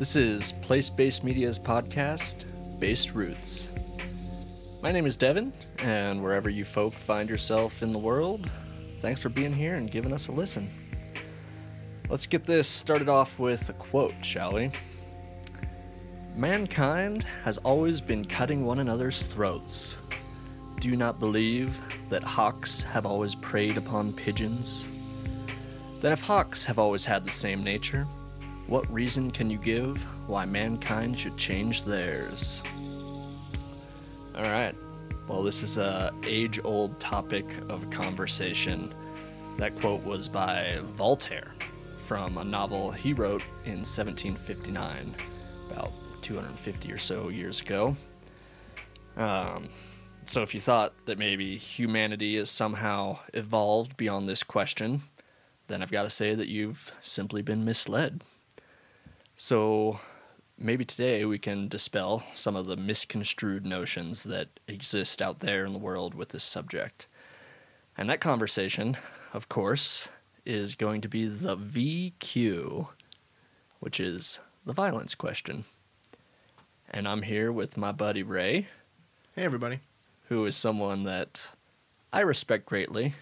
This is Place Based Media's podcast, Based Roots. My name is Devin, and wherever you folk find yourself in the world, thanks for being here and giving us a listen. Let's get this started off with a quote, shall we? Mankind has always been cutting one another's throats. Do you not believe that hawks have always preyed upon pigeons? Then if hawks have always had the same nature, what reason can you give why mankind should change theirs? All right. Well, this is an age-old topic of conversation. That quote was by Voltaire from a novel he wrote in 1759, about 250 or so years ago. So if you thought that maybe humanity is somehow evolved beyond this question, then I've got to say that you've simply been misled. So maybe today we can dispel some of the misconstrued notions that exist out there in the world with this subject. And that conversation, of course, is going to be the VQ, which is the violence question. And I'm here with my buddy Ray. Hey, everybody. Who is someone that I respect greatly,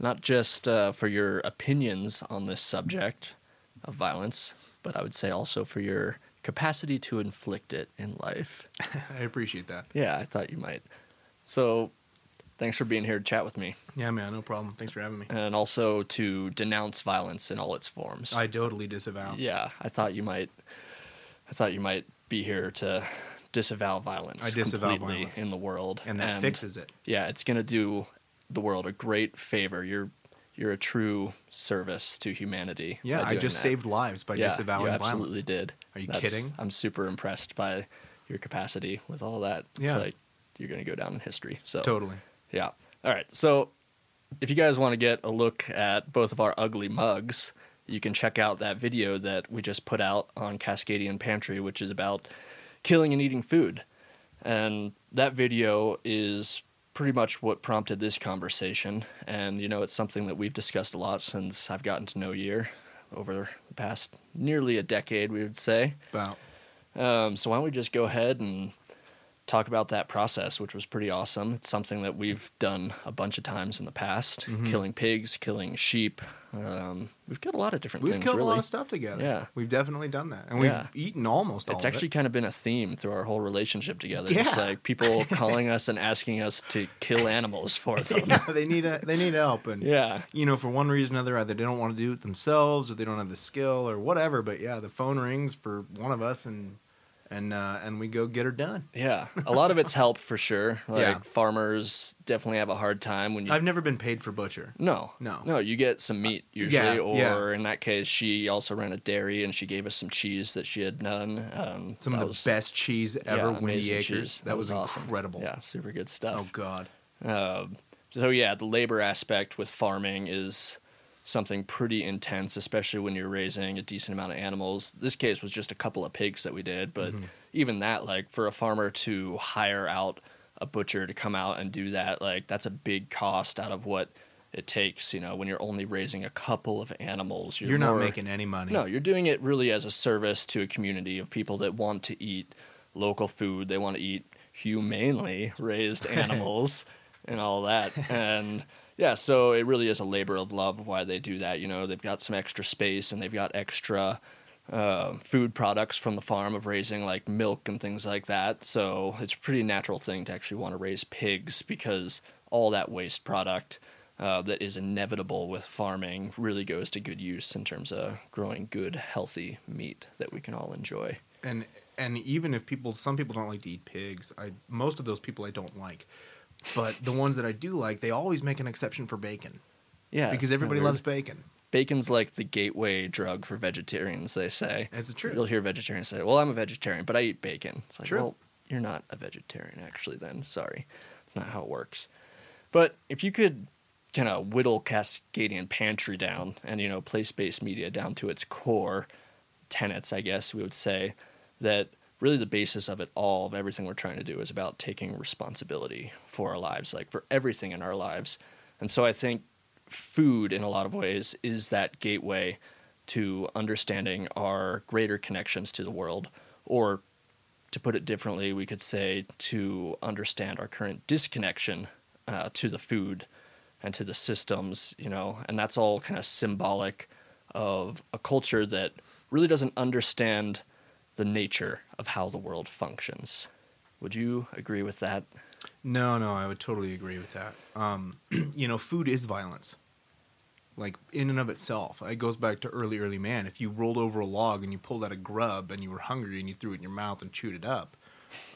not just for your opinions on this subject of violence, but I would say also for your capacity to inflict it in life. I appreciate that. Yeah, I thought you might. So thanks for being here to chat with me. Yeah, man, no problem. Thanks for having me. And also to denounce violence in all its forms. I totally disavow. Yeah, I thought you might be here to disavow violence. I disavow completely violence in the world. And that fixes it. Yeah, it's going to do the world a great favor. You're a true service to humanity. Yeah, I just saved lives by disavowing violence. Yeah, you absolutely did. Are you kidding? I'm super impressed by your capacity with all that. Yeah. It's like you're going to go down in history. So totally. Yeah. All right. So if you guys want to get a look at both of our ugly mugs, you can check out that video that we just put out on Cascadian Pantry, which is about killing and eating food. And that video is pretty much what prompted this conversation. And, you know, it's something that we've discussed a lot since I've gotten to know you over the past nearly a decade, we would say. Wow. So why don't we just go ahead and talk about that process, which was pretty awesome. It's something that we've done a bunch of times in the past, killing pigs, killing sheep. We've killed a lot of different things, really. We've killed a lot of stuff together. Yeah. We've definitely done that. And we've eaten almost all of it. It's actually kind of been a theme through our whole relationship together. Yeah. It's like people calling us and asking us to kill animals for them. Yeah, they need help. And, yeah, you know, for one reason or another, either they don't want to do it themselves or they don't have the skill or whatever. But, yeah, the phone rings for one of us and we go get her done. Yeah. A lot of it's help for sure. Like farmers definitely have a hard time when I've never been paid for butcher. No, you get some meat usually or in that case she also ran a dairy and she gave us some cheese that she had none. Some of the best cheese ever, Winnie Yeager. That was awesome. Incredible. Yeah, super good stuff. Oh god. So the labor aspect with farming is something pretty intense, especially when you're raising a decent amount of animals. This case was just a couple of pigs that we did, but even that, like for a farmer to hire out a butcher to come out and do that, like that's a big cost out of what it takes. You know, when you're only raising a couple of animals, you're not making any money. No, you're doing it really as a service to a community of people that want to eat local food. They want to eat humanely raised animals and all that. And yeah, so it really is a labor of love of why they do that. You know, they've got some extra space and they've got extra food products from the farm of raising like milk and things like that. So it's a pretty natural thing to actually want to raise pigs because all that waste product that is inevitable with farming really goes to good use in terms of growing good, healthy meat that we can all enjoy. And even if some people don't like to eat pigs, most of those people I don't like. But the ones that I do like, they always make an exception for bacon. Yeah. Because everybody loves bacon. Bacon's like the gateway drug for vegetarians, they say. That's true. You'll hear vegetarians say, well, I'm a vegetarian, but I eat bacon. It's like, well, you're not a vegetarian actually then. Sorry. That's not how it works. But if you could kind of whittle Cascadian Pantry down and, you know, place-based media down to its core tenets, I guess we would say, that really the basis of it all, of everything we're trying to do, is about taking responsibility for our lives, like for everything in our lives. And so I think food in a lot of ways is that gateway to understanding our greater connections to the world, or to put it differently, we could say to understand our current disconnection to the food and to the systems, you know, and that's all kind of symbolic of a culture that really doesn't understand the nature of how the world functions. Would you agree with that? No, I would totally agree with that. You know, food is violence, like in and of itself. It goes back to early man. If you rolled over a log and you pulled out a grub and you were hungry and you threw it in your mouth and chewed it up,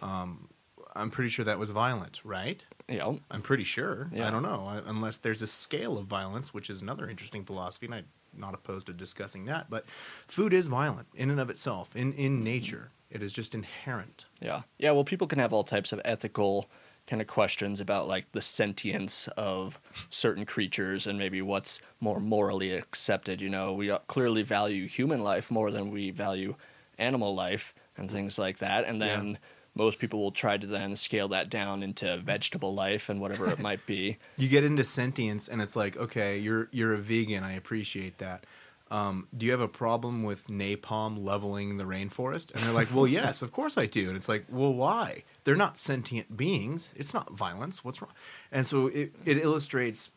I'm pretty sure that was violent, right? Yeah. I'm pretty sure. Yeah. I don't know, unless there's a scale of violence, which is another interesting philosophy, and I'm not opposed to discussing that. But food is violent in and of itself, in nature. It is just inherent. Yeah. Yeah, well, people can have all types of ethical kind of questions about, like, the sentience of certain creatures and maybe what's more morally accepted. You know, we clearly value human life more than we value animal life and things like that. And then most people will try to then scale that down into vegetable life and whatever it might be. You get into sentience and it's like, okay, you're a vegan. I appreciate that. Do you have a problem with napalm leveling the rainforest? And they're like, well, yes, of course I do. And it's like, well, why? They're not sentient beings. It's not violence. What's wrong? And so it illustrates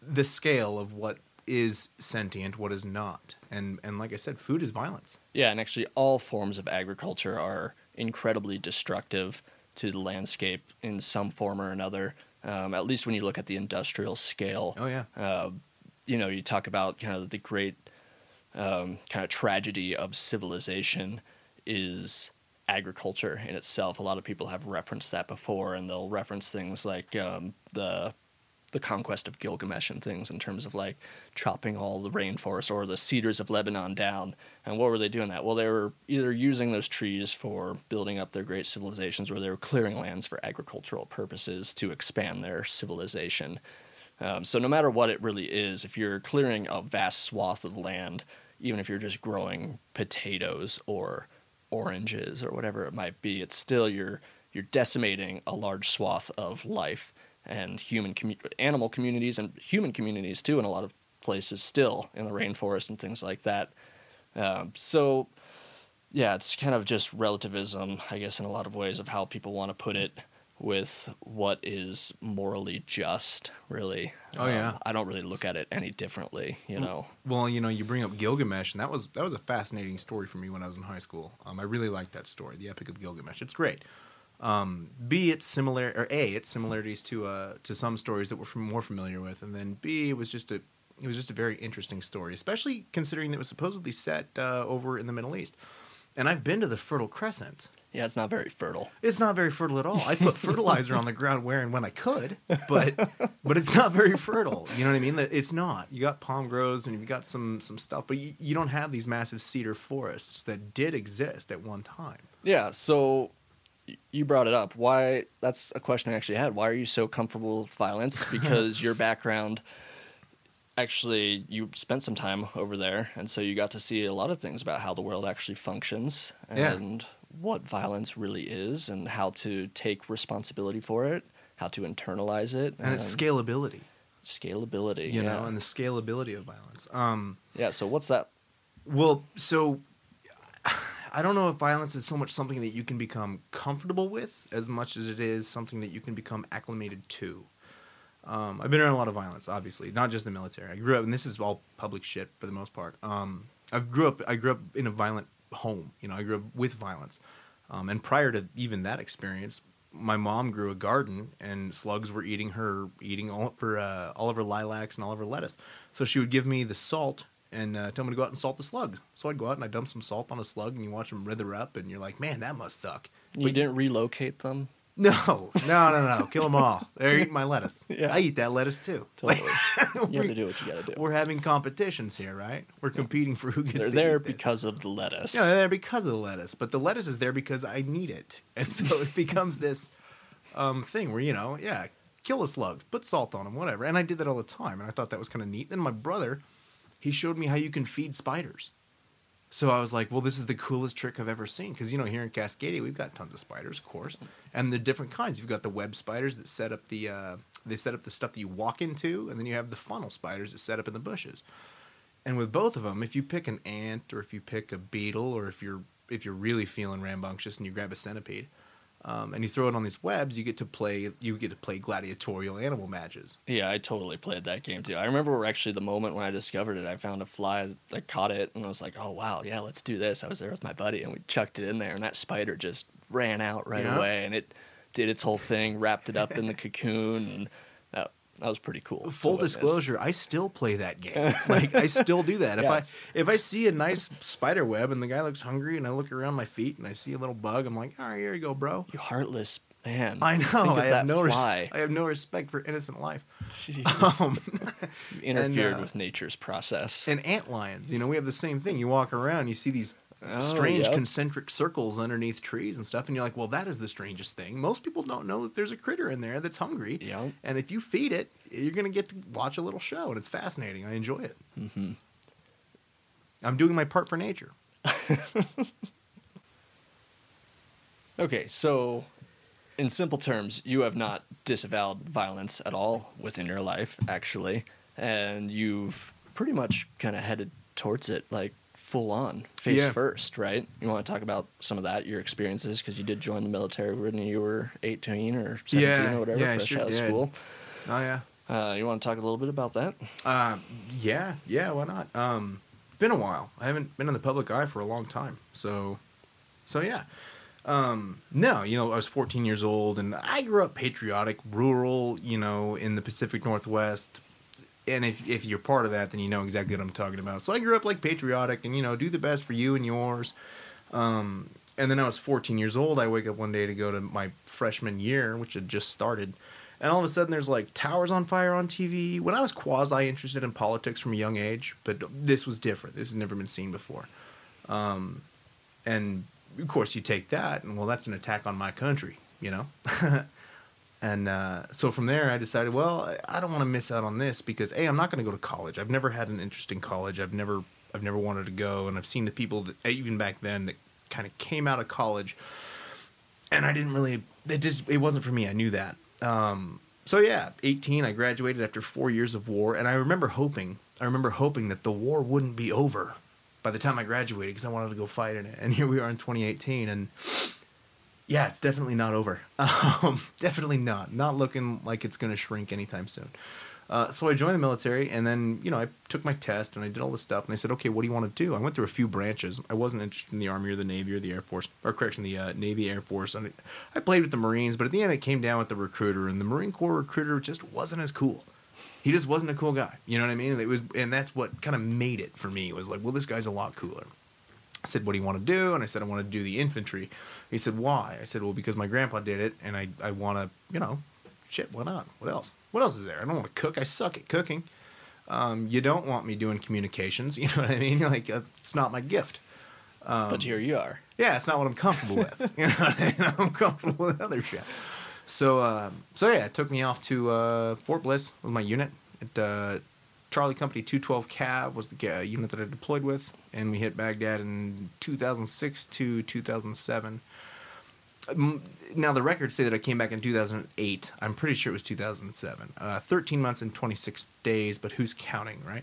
the scale of what is sentient, what is not. And like I said, food is violence. Yeah, and actually all forms of agriculture are incredibly destructive to the landscape in some form or another, at least when you look at the industrial scale. Oh, yeah. You know, you talk about kind of the great kind of tragedy of civilization is agriculture in itself. A lot of people have referenced that before, and they'll reference things like the conquest of Gilgamesh and things in terms of like chopping all the rainforest or the cedars of Lebanon down. And what were they doing that? Well, they were either using those trees for building up their great civilizations, or they were clearing lands for agricultural purposes to expand their civilization. So no matter what it really is, if you're clearing a vast swath of land, even if you're just growing potatoes or oranges or whatever it might be, it's still you're decimating a large swath of life and animal communities and human communities too in a lot of places still in the rainforest and things like that. So yeah, it's kind of just relativism, I guess, in a lot of ways of how people want to put it with what is morally just, really. Oh, yeah. I don't really look at it any differently, you know. Well, you know, you bring up Gilgamesh, and that was a fascinating story for me when I was in high school. I really liked that story, the Epic of Gilgamesh. It's great. Its similarities to some stories that we're more familiar with, and then B, it was just a very interesting story, especially considering that it was supposedly set over in the Middle East. And I've been to the Fertile Crescent. Yeah, it's not very fertile. It's not very fertile at all. I put fertilizer on the ground where and when I could, but it's not very fertile. You know what I mean? It's not. You got palm groves and you've got some stuff, but you don't have these massive cedar forests that did exist at one time. Yeah, so you brought it up. Why? That's a question I actually had. Why are you so comfortable with violence? Because your background... Actually, you spent some time over there, and so you got to see a lot of things about how the world actually functions and what violence really is and how to take responsibility for it, how to internalize it. And its scalability. Scalability, you know, and the scalability of violence. Yeah, so what's that? Well, so I don't know if violence is so much something that you can become comfortable with as much as it is something that you can become acclimated to. I've been around a lot of violence, obviously, not just the military. I grew up, and this is all public shit for the most part. I grew up in a violent home. You know, I grew up with violence. And prior to even that experience, my mom grew a garden, and slugs were eating all of her lilacs and all of her lettuce. So she would give me the salt and tell me to go out and salt the slugs. So I'd go out and I'd dump some salt on a slug, and you watch them wither up, and you're like, man, that must suck. But you didn't relocate them? No. Kill them all. They're eating my lettuce. Yeah. I eat that lettuce, too. Totally. You have to do what you got to do. We're having competitions here, right? We're competing for who gets to eat this. They're there because of the lettuce. Yeah, they're there because of the lettuce. But the lettuce is there because I need it. And so it becomes this thing where, you know, yeah, kill the slugs, put salt on them, whatever. And I did that all the time, and I thought that was kind of neat. Then my brother, he showed me how you can feed spiders. So I was like, well, this is the coolest trick I've ever seen. Because, you know, here in Cascadia, we've got tons of spiders, of course. And the different kinds. You've got the web spiders that set up the stuff that you walk into. And then you have the funnel spiders that set up in the bushes. And with both of them, if you pick an ant or if you pick a beetle or if you're really feeling rambunctious and you grab a centipede, and you throw it on these webs, you get to play gladiatorial animal matches. Yeah, I totally played that game too. I remember actually the moment when I discovered it, I found a fly, I caught it, and I was like, oh wow, yeah, let's do this. I was there with my buddy, and we chucked it in there, and that spider just ran out right away, and it did its whole thing, wrapped it up in the cocoon, and that was pretty cool. Full disclosure, I still play that game. Like, I still do that. Yeah. If I see a nice spider web and the guy looks hungry and I look around my feet and I see a little bug, I'm like, all right, here you go, bro. You heartless man. I know. I have no respect for innocent life. Jeez. You interfered with nature's process. And antlions. You know, we have the same thing. You walk around, you see these strange concentric circles underneath trees and stuff, and you're like, well, that is the strangest thing. Most people don't know that there's a critter in there that's hungry, and if you feed it, you're going to get to watch a little show, and it's fascinating. I enjoy it. Mm-hmm. I'm doing my part for nature. Okay, so in simple terms, you have not disavowed violence at all within your life, actually, and you've pretty much kind of headed towards it, like, full on, face first, right? You want to talk about some of that, your experiences, because you did join the military when you were 18 or 17 or whatever, fresh out of school. Oh, yeah. You want to talk a little bit about that? Yeah, why not? Been a while. I haven't been in the public eye for a long time. So yeah. No, you know, I was 14 years old, and I grew up patriotic, rural, you know, in the Pacific Northwest. And if you're part of that, then you know exactly what I'm talking about. So I grew up, like, patriotic and, you know, do the best for you and yours. And then I was 14 years old. I wake up one day to go to my freshman year, which had just started. And all of a sudden there's, like, towers on fire on TV. When I was quasi-interested in politics from a young age, but this was different. This had never been seen before. And, of course, you take that, and, well, that's an attack on my country, you know? And so from there, I decided, well, I don't want to miss out on this because, A, I'm not going to go to college. I've never had an interest in college. I've never wanted to go. And I've seen the people that, even back then, that kind of came out of college. And I didn't really – it wasn't for me. I knew that. So, yeah, 18, I graduated after 4 years of war. And I remember hoping that the war wouldn't be over by the time I graduated because I wanted to go fight in it. And here we are in 2018 and – yeah, it's definitely not over. Definitely not. Not looking like it's going to shrink anytime soon. So I joined the military, and then, you know, I took my test, and I did all this stuff, and they said, okay, what do you want to do? I went through a few branches. I wasn't interested in the Army or the Navy or the Air Force, Navy, Air Force. And I played with the Marines, but at the end, it came down with the recruiter, and the Marine Corps recruiter just wasn't as cool. He just wasn't a cool guy. You know what I mean? And that's what kind of made it for me. It was like, well, this guy's a lot cooler. I said, what do you want to do? And I said, I want to do the infantry. He said, why? I said, well, because my grandpa did it, and I want to, you know, shit, why not? What else? What else is there? I don't want to cook. I suck at cooking. You don't want me doing communications. You know what I mean? Like, it's not my gift. But here you are. Yeah, it's not what I'm comfortable with. You know what I mean? I'm comfortable with other shit. So yeah, it took me off to Fort Bliss with my unit at Charlie Company 212 CAV was the unit that I deployed with, and we hit Baghdad in 2006 to 2007. Now, the records say that I came back in 2008. I'm pretty sure it was 2007. 13 months and 26 days, but who's counting, right?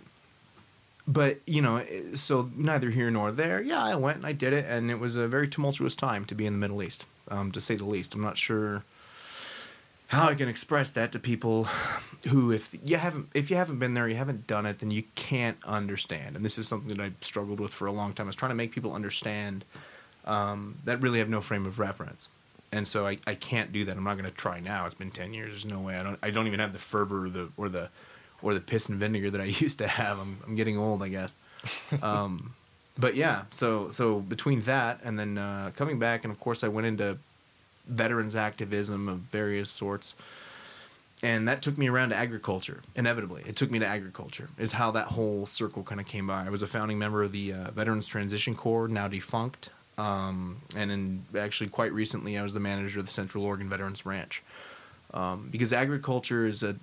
But, you know, so neither here nor there. Yeah, I went and I did it, and it was a very tumultuous time to be in the Middle East, to say the least. I'm not sure how I can express that to people who, if you haven't been there, you haven't done it, then you can't understand. And this is something that I struggled with for a long time. I was trying to make people understand that really have no frame of reference. And so I can't do that. I'm not going to try now. It's been 10 years. There's no way. I don't even have the fervor or the piss and vinegar that I used to have. I'm getting old, I guess. But yeah, so between that and then coming back, and of course I went into veterans activism of various sorts, and that took me around to agriculture. Inevitably, it took me to agriculture is how that whole circle kind of came by. I was a founding member of the Veterans Transition Corps, now defunct, and in actually quite recently I was the manager of the Central Oregon Veterans Ranch, because agriculture is a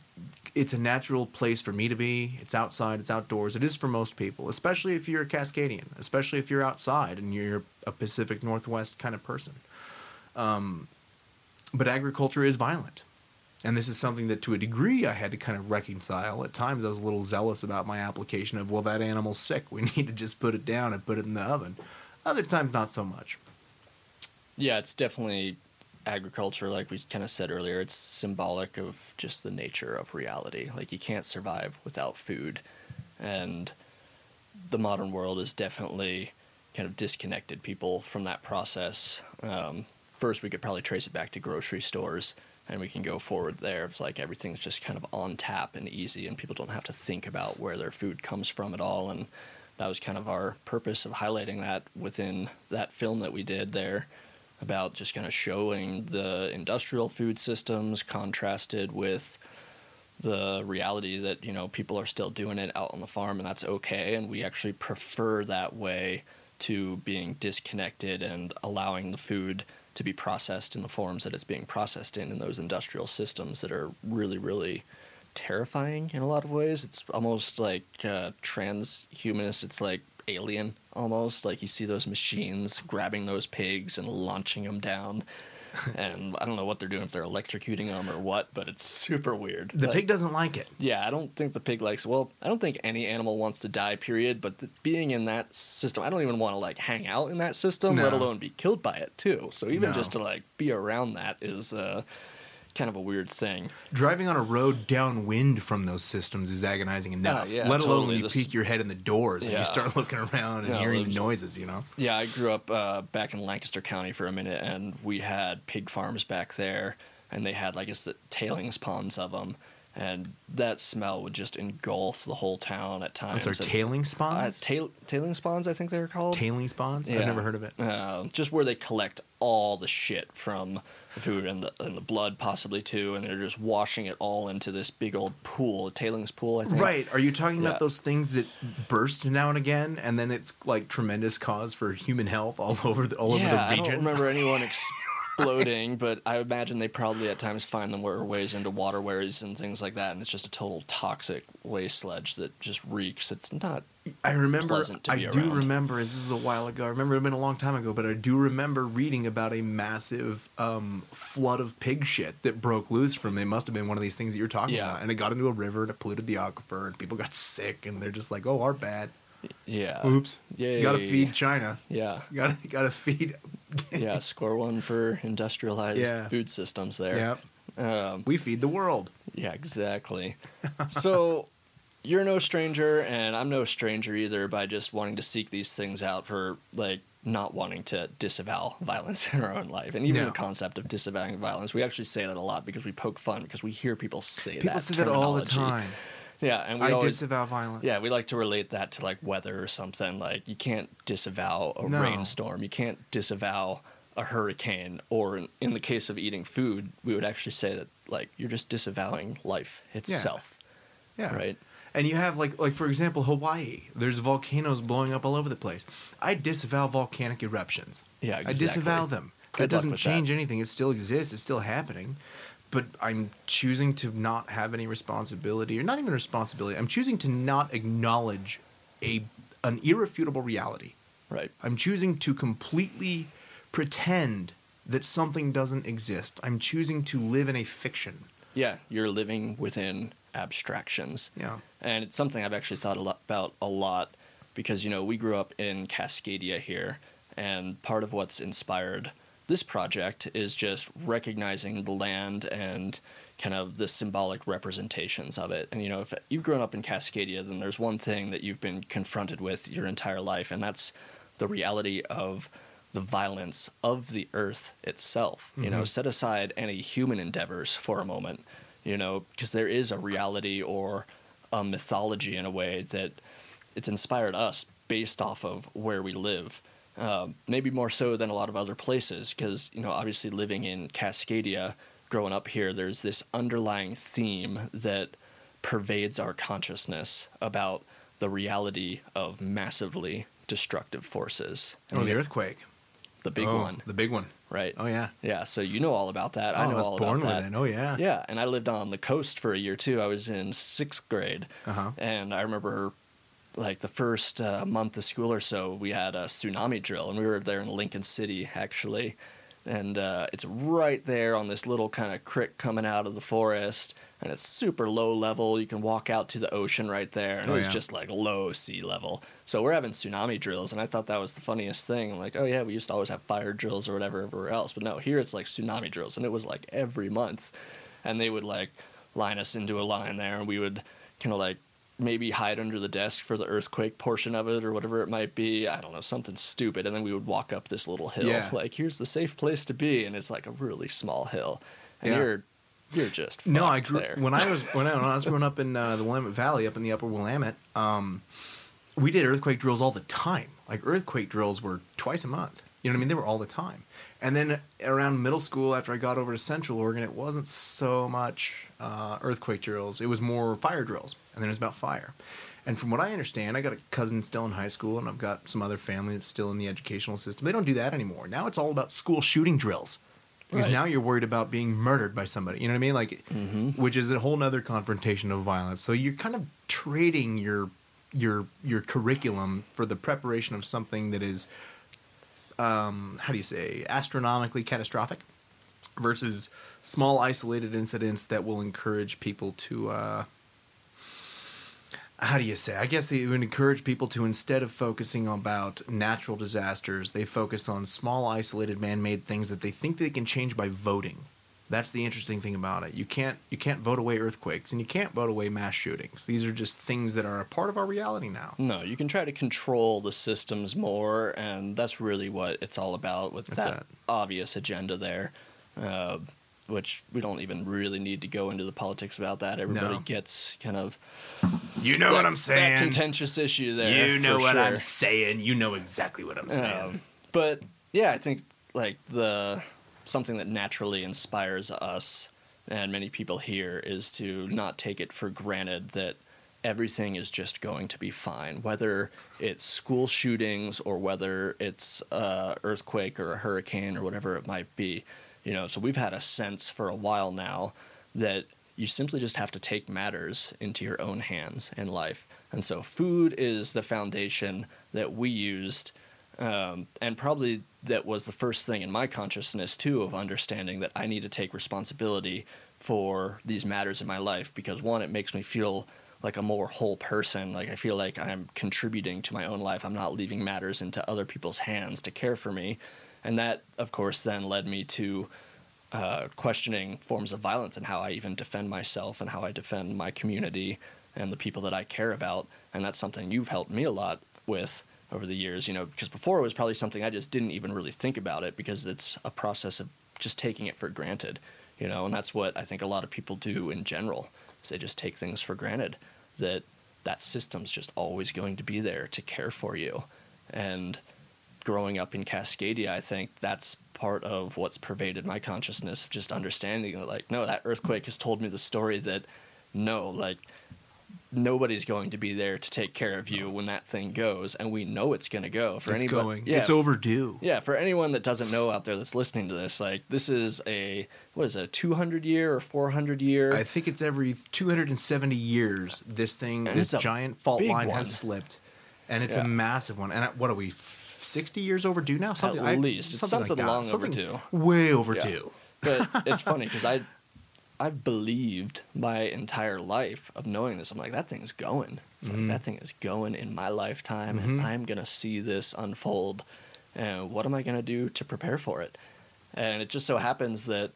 natural place for me to be. It's outside, it's outdoors. It is for most people, especially if you're a Cascadian, especially if you're outside and you're a Pacific Northwest kind of person. But agriculture is violent. And this is something that, to a degree, I had to kind of reconcile. At times, I was a little zealous about my application of, well, that animal's sick. We need to just put it down and put it in the oven. Other times, not so much. Yeah, it's definitely agriculture, like we kind of said earlier. It's symbolic of just the nature of reality. Like, you can't survive without food. And the modern world is definitely kind of disconnected people from that process. First, we could probably trace it back to grocery stores. And we can go forward there. It's like everything's just kind of on tap and easy, and people don't have to think about where their food comes from at all. And that was kind of our purpose of highlighting that within that film that we did there, about just kind of showing the industrial food systems contrasted with the reality that, you know, people are still doing it out on the farm, and that's okay. And we actually prefer that way to being disconnected and allowing the food to be processed in the forms that it's being processed in those industrial systems that are really, really terrifying in a lot of ways. It's almost like transhumanist. It's like alien almost. Like you see those machines grabbing those pigs and launching them down. And I don't know what they're doing, if they're electrocuting them or what, but it's super weird. The pig doesn't like it. Yeah, I don't think the pig likes it. Well, I don't think any animal wants to die, period, but being in that system, I don't even want to, like, hang out in that system, let alone be killed by it, too. So even just to, like, be around that is kind of a weird thing. Driving on a road downwind from those systems is agonizing enough, let alone when you peek your head in the doors and you start looking around and hearing the noises, you know? Yeah, I grew up back in Lancaster County for a minute, and we had pig farms back there, and they had, I guess, the tailings ponds of them, and that smell would just engulf the whole town at times. Those are tailings ponds? Tailings ponds, I think they were called. Tailings ponds? Yeah. I've never heard of it. Just where they collect all the shit from the food and the blood possibly too, and they're just washing it all into this big old pool, a tailings pool, I think. Right. Are you talking about those things that burst now and again, and then it's like tremendous cause for human health all over the region? I don't remember anyone exploding, but I imagine they probably at times find them ways into waterways and things like that, and it's just a total toxic waste sludge that just reeks. It's not. I do remember, this is a while ago, I remember it had been a long time ago, but I do remember reading about a massive flood of pig shit that broke loose from, it must have been one of these things that you're talking about, and it got into a river and it polluted the aquifer and people got sick and they're just like, oh, our bad. Yeah. Oops. Yay. You gotta feed China. Yeah. You gotta feed. Yeah, score one for industrialized food systems there. Yeah. We feed the world. Yeah, exactly. So... You're no stranger, and I'm no stranger either, by just wanting to seek these things out for, like, not wanting to disavow violence in our own life. And even the concept of disavowing violence, we actually say that a lot because we poke fun, because we hear people say that. People say that all the time. Yeah, and we always disavow violence. Yeah, we like to relate that to, like, weather or something. Like, you can't disavow a rainstorm. You can't disavow a hurricane. Or in the case of eating food, we would actually say that, like, you're just disavowing life itself. Yeah. Right? And you have, like for example, Hawaii. There's volcanoes blowing up all over the place. I disavow volcanic eruptions. Yeah, exactly. I disavow them. That doesn't change anything. It still exists. It's still happening. But I'm choosing to not have any responsibility, or not even responsibility. I'm choosing to not acknowledge an irrefutable reality. Right. I'm choosing to completely pretend that something doesn't exist. I'm choosing to live in a fiction. Yeah, you're living within abstractions. Yeah. And it's something I've actually thought about a lot because, you know, we grew up in Cascadia here, and part of what's inspired this project is just recognizing the land and kind of the symbolic representations of it. And, you know, if you've grown up in Cascadia, then there's one thing that you've been confronted with your entire life, and that's the reality of the violence of the earth itself. Mm-hmm. You know, set aside any human endeavors for a moment. You know, because there is a reality or a mythology in a way that it's inspired us based off of where we live, maybe more so than a lot of other places. Because, you know, obviously living in Cascadia, growing up here, there's this underlying theme that pervades our consciousness about the reality of massively destructive forces. The earthquake. The big one. The big one. Right. Oh, yeah. Yeah. So you know all about that. I know all about that. I was born with it. Oh, yeah. Yeah. And I lived on the coast for a year, too. I was in sixth grade. Uh-huh. And I remember, like, the first month of school or so, we had a tsunami drill. And we were there in Lincoln City, actually. And it's right there on this little kind of creek coming out of the forest. And it's super low level. You can walk out to the ocean right there. And it was just like low sea level. So we're having tsunami drills. And I thought that was the funniest thing. I'm like, oh, yeah, we used to always have fire drills or whatever everywhere else. But no, here it's like tsunami drills. And it was like every month. And they would like line us into a line there. And we would kind of like maybe hide under the desk for the earthquake portion of it or whatever it might be. I don't know, something stupid. And then we would walk up this little hill. Yeah. Like, here's the safe place to be. And it's like a really small hill. And you're just no, I grew there. When I was growing up in the Willamette Valley, up in the upper Willamette, we did earthquake drills all the time. Like, earthquake drills were twice a month. You know what I mean? They were all the time. And then around middle school, after I got over to Central Oregon, it wasn't so much earthquake drills. It was more fire drills. And then it was about fire. And from what I understand, I got a cousin still in high school, and I've got some other family that's still in the educational system. They don't do that anymore. Now it's all about school shooting drills. Because now you're worried about being murdered by somebody. You know what I mean? Like, which is a whole other confrontation of violence. So you're kind of trading your curriculum for the preparation of something that is... how do you say, astronomically catastrophic versus small isolated incidents that will encourage people to, how do you say, I guess they would encourage people to, instead of focusing about natural disasters, they focus on small isolated man-made things that they think they can change by voting. That's the interesting thing about it. You can't vote away earthquakes, and you can't vote away mass shootings. These are just things that are a part of our reality now. No, you can try to control the systems more, and that's really what it's all about with that obvious agenda there, which we don't even really need to go into the politics about that. Everybody gets kind of... You know what I'm saying. That contentious issue there. You know what I'm saying. You know exactly what I'm saying. But, yeah, I think, like, the... something that naturally inspires us and many people here is to not take it for granted that everything is just going to be fine, whether it's school shootings or whether it's an earthquake or a hurricane or whatever it might be. You know, so we've had a sense for a while now that you simply just have to take matters into your own hands in life. And so food is the foundation that we used, and probably that was the first thing in my consciousness, too, of understanding that I need to take responsibility for these matters in my life because, one, it makes me feel like a more whole person. Like, I feel like I'm contributing to my own life. I'm not leaving matters into other people's hands to care for me. And that, of course, then led me to questioning forms of violence and how I even defend myself and how I defend my community and the people that I care about. And that's something you've helped me a lot with over the years, you know, because before it was probably something I just didn't even really think about it because it's a process of just taking it for granted, you know, and that's what I think a lot of people do in general is they just take things for granted, that system's just always going to be there to care for you. And growing up in Cascadia, I think that's part of what's pervaded my consciousness of just understanding that, like, no, that earthquake has told me the story that, no, like, nobody's going to be there to take care of you when that thing goes, and we know it's going to go. It's overdue. Yeah, for anyone that doesn't know out there that's listening to this, like, this is a, what is it, a 200-year or 400-year? I think it's every 270 years this thing, and this giant fault line has slipped, and it's a massive one. And what are we, 60 years overdue now? At least. It's something long overdue. Way overdue. Yeah. But it's funny because I've believed my entire life of knowing this. I'm like, that thing's going. It's like, that thing is going in my lifetime, and I'm going to see this unfold. And what am I going to do to prepare for it? And it just so happens that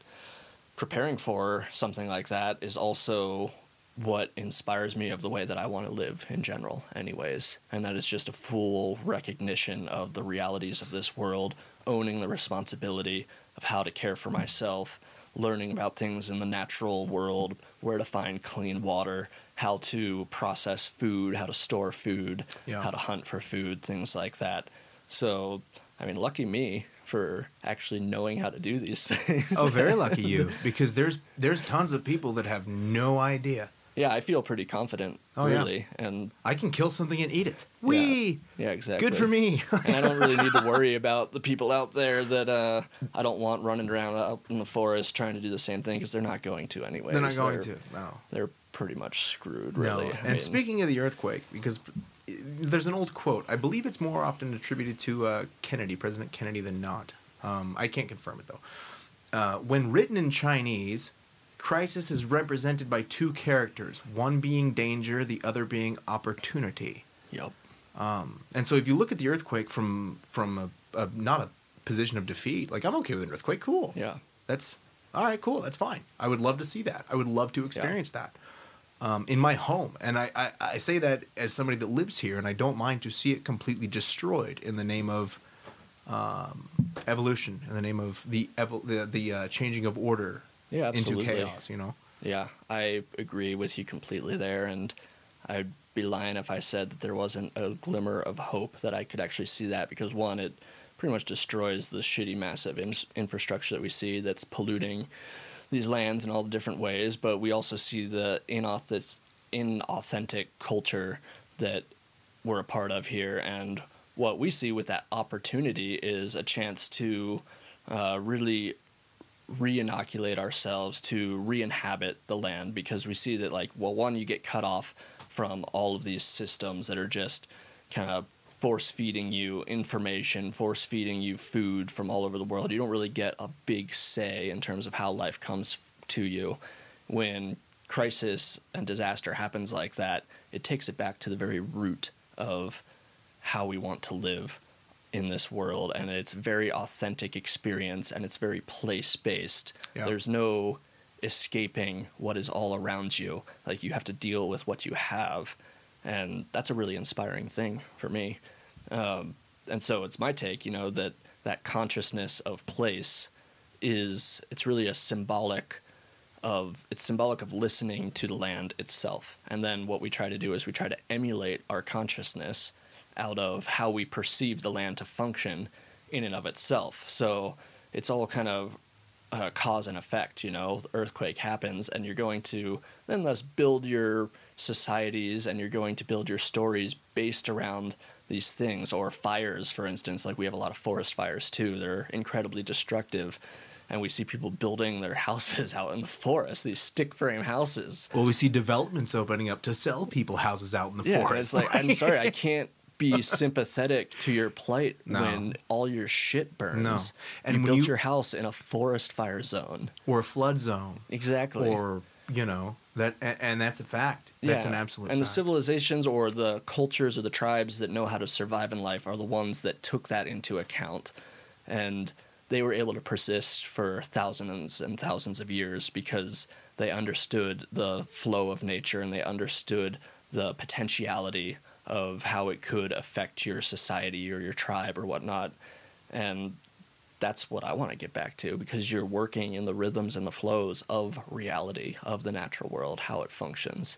preparing for something like that is also what inspires me of the way that I want to live in general anyways. And that is just a full recognition of the realities of this world, owning the responsibility of how to care for myself, learning about things in the natural world, where to find clean water, how to process food, how to store food, how to hunt for food, things like that. So, I mean, lucky me for actually knowing how to do these things. Oh, very lucky you, because there's tons of people that have no idea. Yeah, I feel pretty confident, really. Yeah. And I can kill something and eat it. Whee! Yeah, exactly. Good for me. And I don't really need to worry about the people out there that I don't want running around out in the forest trying to do the same thing because they're not going to anyway. They're not going to, no. They're pretty much screwed, really. No. And speaking of the earthquake, because there's an old quote. I believe it's more often attributed to President Kennedy than not. I can't confirm it, though. When written in Chinese, crisis is represented by two characters, one being danger, the other being opportunity. Yep. And so if you look at the earthquake from a not a position of defeat, like, I'm okay with an earthquake, cool. Yeah. That's, all right, cool, that's fine. I would love to see that. I would love to experience that in my home. And I say that as somebody that lives here, and I don't mind to see it completely destroyed in the name of evolution, in the name of the changing of order into chaos, you know? Yeah, I agree with you completely there, and I'd be lying if I said that there wasn't a glimmer of hope that I could actually see that, because one, it pretty much destroys the shitty massive infrastructure that we see that's polluting these lands in all the different ways, but we also see the inauthentic culture that we're a part of here, and what we see with that opportunity is a chance to really re-inoculate ourselves, to re-inhabit the land, because we see that, like, well, one, you get cut off from all of these systems that are just kind of force-feeding you information, force-feeding you food from all over the world. You don't really get a big say in terms of how life comes to you. When crisis and disaster happens like that, it takes it back to the very root of how we want to live in this world, and it's a very authentic experience, and it's very place-based. Yep. There's no escaping what is all around you. Like, you have to deal with what you have, and that's a really inspiring thing for me. And so it's my take, you know, that consciousness of place is, it's really symbolic of listening to the land itself. And then what we try to do is we try to emulate our consciousness out of how we perceive the land to function in and of itself. So it's all kind of cause and effect, you know. The earthquake happens, and you're going to then let's build your societies, and you're going to build your stories based around these things. Or fires, for instance, like we have a lot of forest fires too. They're incredibly destructive. And we see people building their houses out in the forest, these stick frame houses. Well, we see developments opening up to sell people houses out in the forest. It's like, I'm sorry, I can't be sympathetic to your plight when all your shit burns. No. And you built your house in a forest fire zone. Or a flood zone. Exactly. Or, you know, that, and that's a fact. That's an absolute fact. And the civilizations or the cultures or the tribes that know how to survive in life are the ones that took that into account. And they were able to persist for thousands and thousands of years because they understood the flow of nature, and they understood the potentiality of how it could affect your society or your tribe or whatnot. And that's what I want to get back to, because you're working in the rhythms and the flows of reality, of the natural world, how it functions.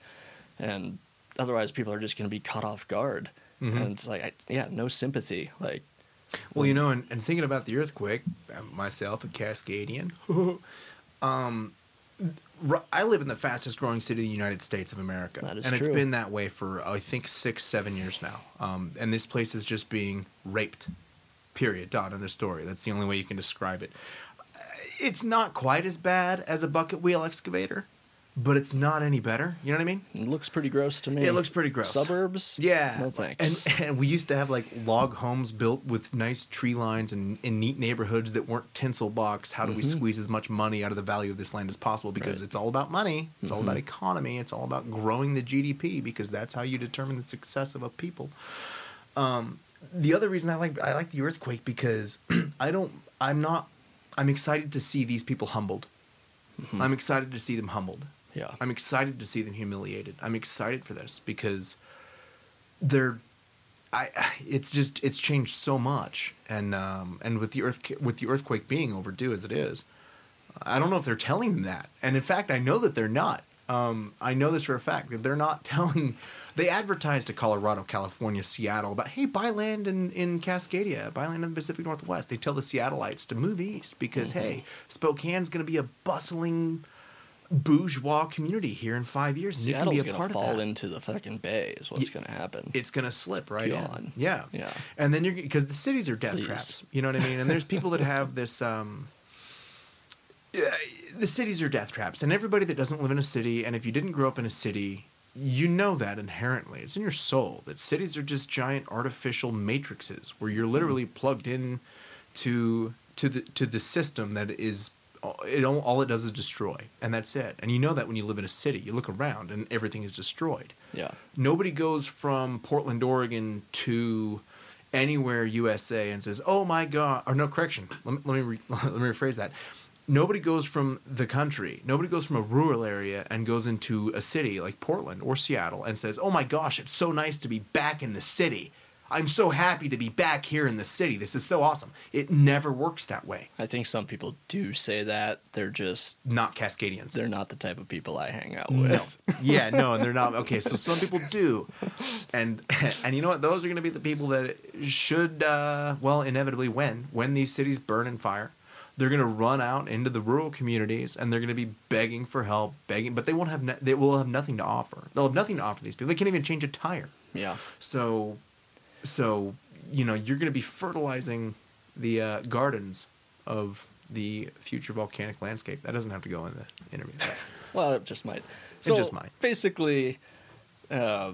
And otherwise people are just going to be caught off guard. Mm-hmm. And it's like, no sympathy. Like, well, you know, and thinking about the earthquake, myself, a Cascadian, I live in the fastest growing city in the United States of America. That is true. And it's been that way for, I think, 6-7 years now. And this place is just being raped, period, dot, end of story. That's the only way you can describe it. It's not quite as bad as a bucket wheel excavator, but it's not any better. You know what I mean? It looks pretty gross to me. It looks pretty gross. Suburbs? Yeah. No thanks. And we used to have, like, log homes built with nice tree lines and in neat neighborhoods that weren't tinsel box. How do we squeeze as much money out of the value of this land as possible? Because it's all about money. It's all about economy. It's all about growing the GDP, because that's how you determine the success of a people. The other reason I like the earthquake, because I'm excited to see these people humbled. Mm-hmm. I'm excited to see them humbled. Yeah. I'm excited to see them humiliated. I'm excited for this, because it's changed so much, and with the earthquake being overdue as it is, I don't know if they're telling them that. And in fact, I know that they're not. I know this for a fact, that they're not telling. They advertised to Colorado, California, Seattle about, hey, buy land in Cascadia, buy land in the Pacific Northwest. They tell the Seattleites to move east because, hey, Spokane's going to be a bustling bourgeois community here in 5 years. Seattle's going to fall into the fucking bay is what's going to happen. It's going to slip right in. Yeah. And then because the cities are death traps. You know what I mean? And there's people that have this... the cities are death traps. And everybody that doesn't live in a city, and if you didn't grow up in a city... You know that inherently. It's in your soul that cities are just giant artificial matrices where you're literally plugged in to to the system that is all it does is destroy, and that's it. And you know that when you live in a city, you look around and everything is destroyed. Yeah. Nobody goes from Portland, Oregon to anywhere USA and says, "Oh my God!" Or no, correction. Let me rephrase that. Nobody goes from the country. Nobody goes from a rural area and goes into a city like Portland or Seattle and says, "Oh my gosh, it's so nice to be back in the city. I'm so happy to be back here in the city. This is so awesome." It never works that way. I think some people do say that. They're just... not Cascadians. They're not the type of people I hang out with. No. Yeah, no, and they're not. Okay, so some people do. And you know what? Those are going to be the people that should, inevitably when these cities burn in fire, they're going to run out into the rural communities and they're going to be begging for help, but they won't have, they will have nothing to offer. They'll have nothing to offer these people. They can't even change a tire. Yeah. So, you know, you're going to be fertilizing the gardens of the future volcanic landscape. That doesn't have to go in the interview. Well, it just might. So it just might. Basically, that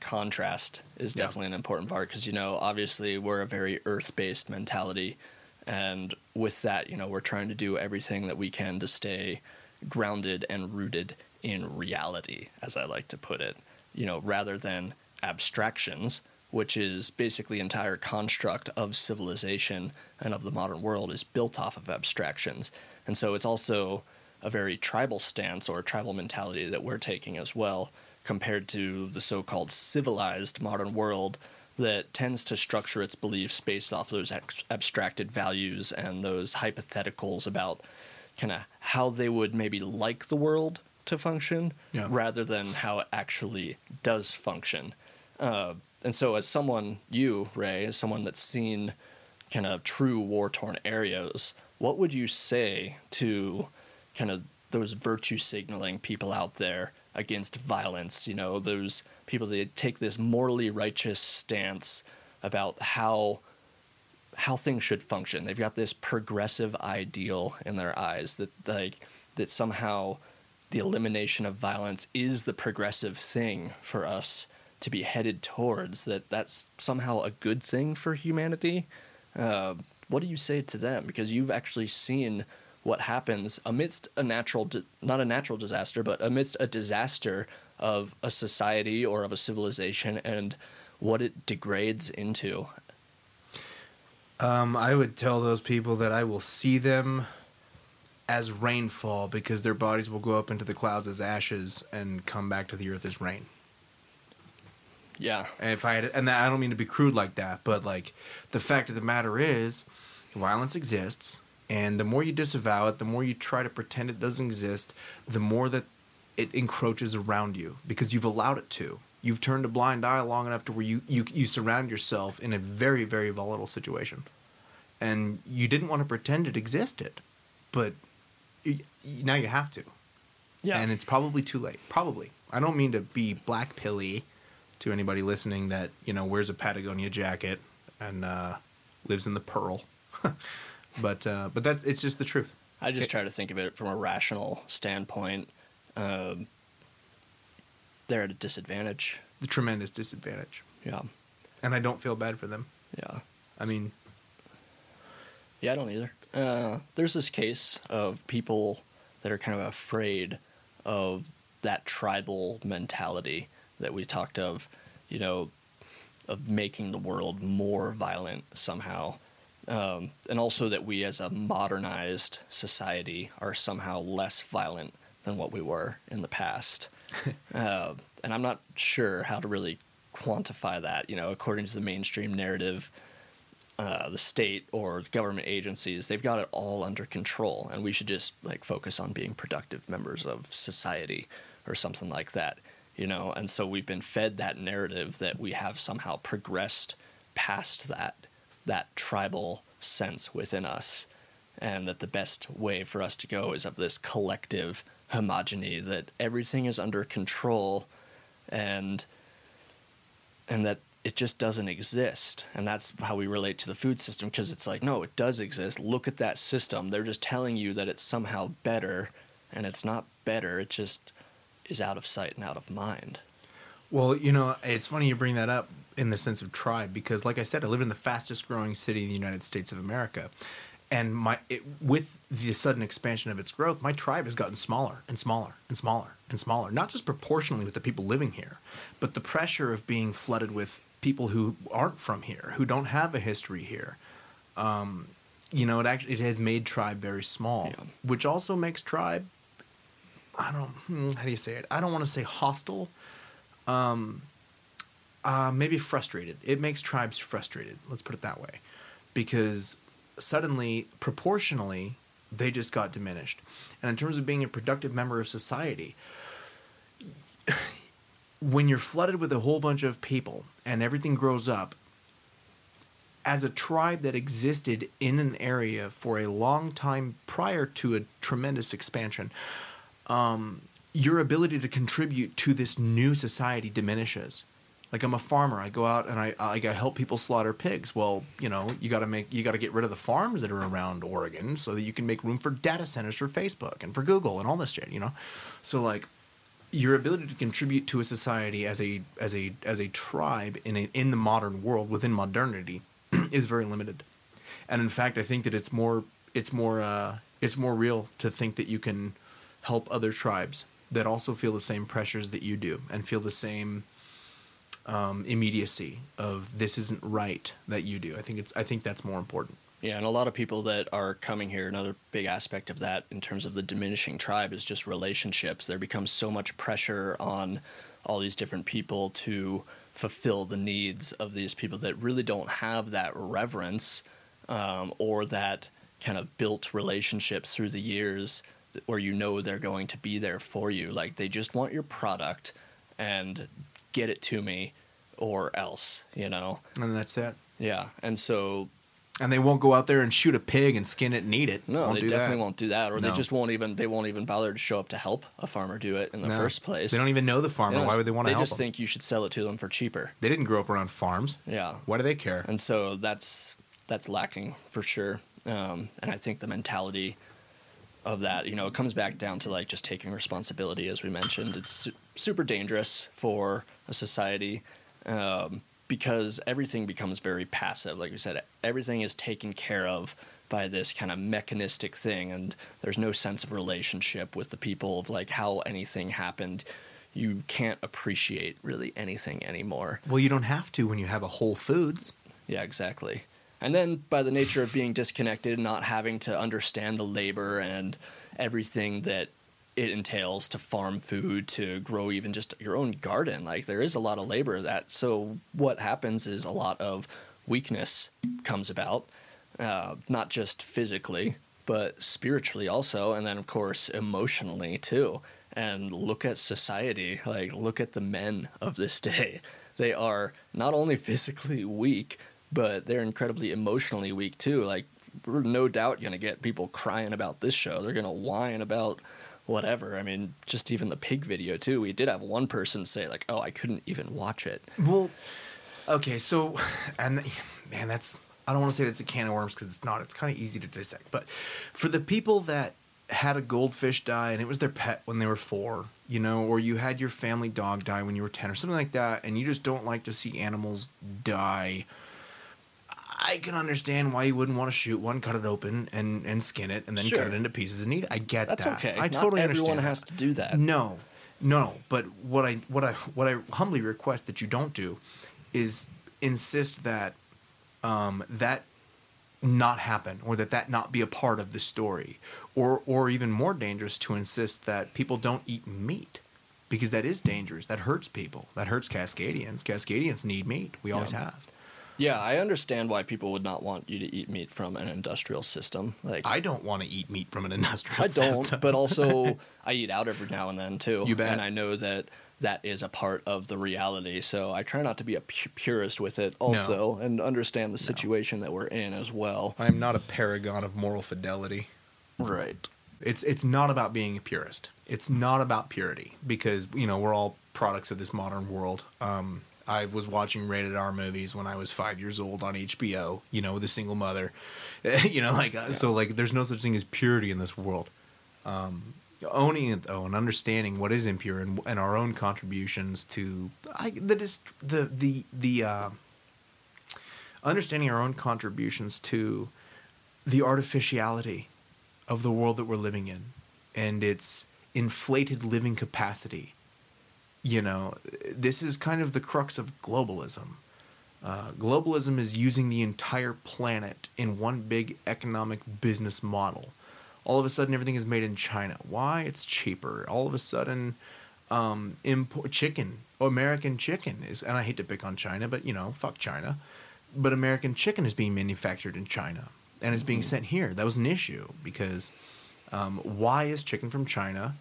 contrast is definitely an important part because, you know, obviously we're a very earth-based mentality. And with that, you know, we're trying to do everything that we can to stay grounded and rooted in reality, as I like to put it, you know, rather than abstractions, which is basically the entire construct of civilization and of the modern world is built off of abstractions. And so it's also a very tribal stance or tribal mentality that we're taking as well, compared to the so-called civilized modern world that tends to structure its beliefs based off those abstracted values and those hypotheticals about kind of how they would maybe like the world to function rather than how it actually does function. And so as someone, you, Ray, as someone that's seen kind of true war-torn areas, what would you say to kind of those virtue-signaling people out there against violence, you know, those people that take this morally righteous stance about how things should function? They've got this progressive ideal in their eyes that that somehow the elimination of violence is the progressive thing for us to be headed towards, that's somehow a good thing for humanity. What do you say to them? Because you've actually seen what happens amidst amidst a disaster of a society or of a civilization and what it degrades into. I would tell those people that I will see them as rainfall because their bodies will go up into the clouds as ashes and come back to the earth as rain. Yeah. And I don't mean to be crude like that, but like the fact of the matter is violence exists, and the more you disavow it, the more you try to pretend it doesn't exist, the more that it encroaches around you because you've allowed it to. You've turned a blind eye long enough to where you surround yourself in a very, very volatile situation. And you didn't want to pretend it existed, but now you have to. Yeah. And it's probably too late. Probably. I don't mean to be black pilly to anybody listening that, you know, wears a Patagonia jacket and lives in the Pearl. but that's, it's just the truth. I just try to think of it from a rational standpoint. They're at a disadvantage. The tremendous disadvantage. Yeah. And I don't feel bad for them. Yeah. I mean. Yeah, I don't either. There's this case of people that are kind of afraid of that tribal mentality that we talked of, you know, of making the world more violent somehow. And also that we as a modernized society are somehow less violent than what we were in the past. And I'm not sure how to really quantify that. You know, according to the mainstream narrative, the state or government agencies, they've got it all under control. And we should just like focus on being productive members of society or something like that. You know, and so we've been fed that narrative that we have somehow progressed past that tribal sense within us, and that the best way for us to go is of this collective homogeny, that everything is under control and that it just doesn't exist. And that's how we relate to the food system, because it's like, no, it does exist. Look at that system. They're just telling you that it's somehow better, and it's not better. It just is out of sight and out of mind. Well, you know, it's funny you bring that up in the sense of tribe because, like I said, I live in the fastest growing city in the United States of America. And with the sudden expansion of its growth, my tribe has gotten smaller and smaller and smaller and smaller, not just proportionally with the people living here, but the pressure of being flooded with people who aren't from here, who don't have a history here. It has made tribe very small, which also makes tribe, how do you say it? I don't want to say hostile, maybe frustrated. It makes tribes frustrated. Let's put it that way, because suddenly, proportionally, they just got diminished. And in terms of being a productive member of society, when you're flooded with a whole bunch of people and everything grows up, as a tribe that existed in an area for a long time prior to a tremendous expansion, your ability to contribute to this new society diminishes. Like, I'm a farmer. I go out and I help people slaughter pigs. Well, you got to get rid of the farms that are around Oregon so that you can make room for data centers for Facebook and for Google and all this shit, So your ability to contribute to a society as a tribe in the modern world within modernity is very limited. And in fact, I think that it's more real to think that you can help other tribes that also feel the same pressures that you do and feel the same immediacy of this isn't right that you do. I think that's more important. Yeah, and a lot of people that are coming here, another big aspect of that in terms of the diminishing tribe is just relationships. There becomes so much pressure on all these different people to fulfill the needs of these people that really don't have that reverence or that kind of built relationship through the years where they're going to be there for you. Like, they just want your product and get it to me or else, And that's it. Yeah. And so... And they won't go out there and shoot a pig and skin it and eat it. No, they definitely won't do that. Or they just won't even bother to show up to help a farmer do it in the first place. They don't even know the farmer. Why would they want to help them? They just think you should sell it to them for cheaper. They didn't grow up around farms. Yeah. Why do they care? And so that's lacking for sure. And I think the mentality of that, it comes back down to just taking responsibility, as we mentioned. It's super dangerous for a society because everything becomes very passive. Like we said, everything is taken care of by this kind of mechanistic thing, and there's no sense of relationship with the people of how anything happened. You can't appreciate really anything anymore. Well, you don't have to when you have a Whole Foods. Yeah, exactly. And then by the nature of being disconnected, not having to understand the labor and everything that it entails to farm food, to grow even just your own garden, there is a lot of labor that. So what happens is a lot of weakness comes about, not just physically, but spiritually also. And then, of course, emotionally, too. And look at society, look at the men of this day. They are not only physically weak, but they're incredibly emotionally weak, too. We're no doubt going to get people crying about this show. They're going to whine about whatever. I mean, just even the pig video, too. We did have one person say, oh, I couldn't even watch it. Well, okay, so, I don't want to say that's a can of worms because it's not. It's kind of easy to dissect. But for the people that had a goldfish die and it was their pet when they were 4, or you had your family dog die when you were 10 or something like that, and you just don't like to see animals die, I can understand why you wouldn't want to shoot one, cut it open, and skin it, and then cut it into pieces and eat it. I get that. That's okay. I totally understand. Everyone has to do that. No. But what I humbly request that you don't do is insist that that not happen, or that not be a part of the story, or even more dangerous, to insist that people don't eat meat, because that is dangerous. That hurts people. That hurts Cascadians. Cascadians need meat. We always have. Yeah, I understand why people would not want you to eat meat from an industrial system. I don't want to eat meat from an industrial system. But also I eat out every now and then too. You bet. And I know that is a part of the reality. So I try not to be a purist with it also and understand the situation that we're in as well. I'm not a paragon of moral fidelity. Right. It's not about being a purist. It's not about purity because, we're all products of this modern world. I was watching rated R movies when I was 5 years old on HBO, with a single mother, there's no such thing as purity in this world. Owning it though, and understanding what is impure and our own contributions to understanding our own contributions to the artificiality of the world that we're living in and its inflated living capacity. You know, this is kind of the crux of globalism. Globalism is using the entire planet in one big economic business model. All of a sudden, everything is made in China. Why? It's cheaper. All of a sudden, American chicken is, and I hate to pick on China, but, you know, fuck China. But American chicken is being manufactured in China, and it's being sent here. That was an issue because why is chicken from China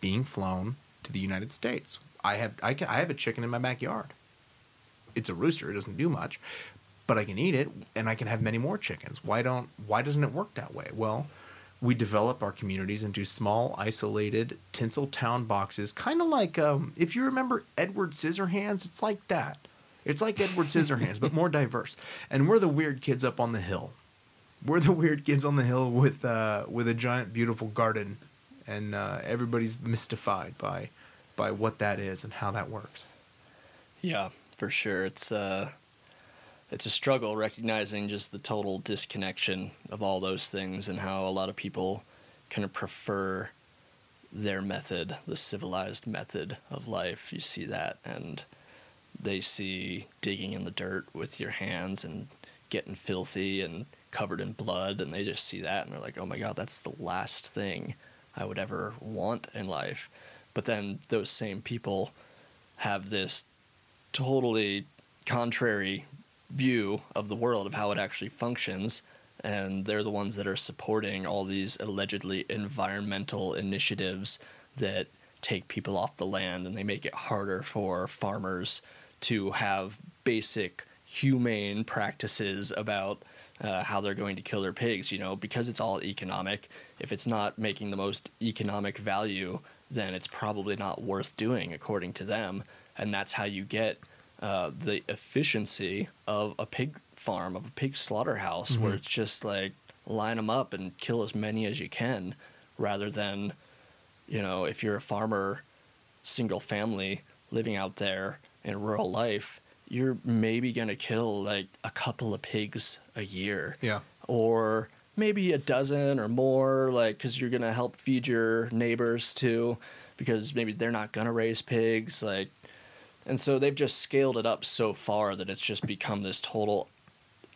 being flown to the United States? I have a chicken in my backyard. It's a rooster. It doesn't do much, but I can eat it, and I can have many more chickens. Why doesn't it work that way? Well, we develop our communities into small, isolated, Tinseltown boxes, kind of like if you remember Edward Scissorhands, it's like that. It's like Edward Scissorhands, but more diverse. And we're the weird kids up on the hill. We're the weird kids on the hill with a giant, beautiful garden, and everybody's mystified by what that is and how that works. Yeah, for sure. It's a struggle recognizing just the total disconnection of all those things and how a lot of people kind of prefer their method, the civilized method of life. You see that, and they see digging in the dirt with your hands and getting filthy and covered in blood, and they just see that, and they're like, oh my God, that's the last thing I would ever want in life. But then those same people have this totally contrary view of the world, of how it actually functions, and they're the ones that are supporting all these allegedly environmental initiatives that take people off the land, and they make it harder for farmers to have basic humane practices about how they're going to kill their pigs, you know, because it's all economic. If it's not making the most economic value, then it's probably not worth doing, according to them. And that's how you get the efficiency of a pig farm, of a pig slaughterhouse, mm-hmm. where it's just like line them up and kill as many as you can, rather than, you know, if you're a farmer, single family, living out there in rural life, you're maybe going to kill like a couple of pigs a year. Yeah. Or maybe a dozen or more, like, because you're going to help feed your neighbors too, because maybe they're not going to raise pigs. Like, and so they've just scaled it up so far that it's just become this total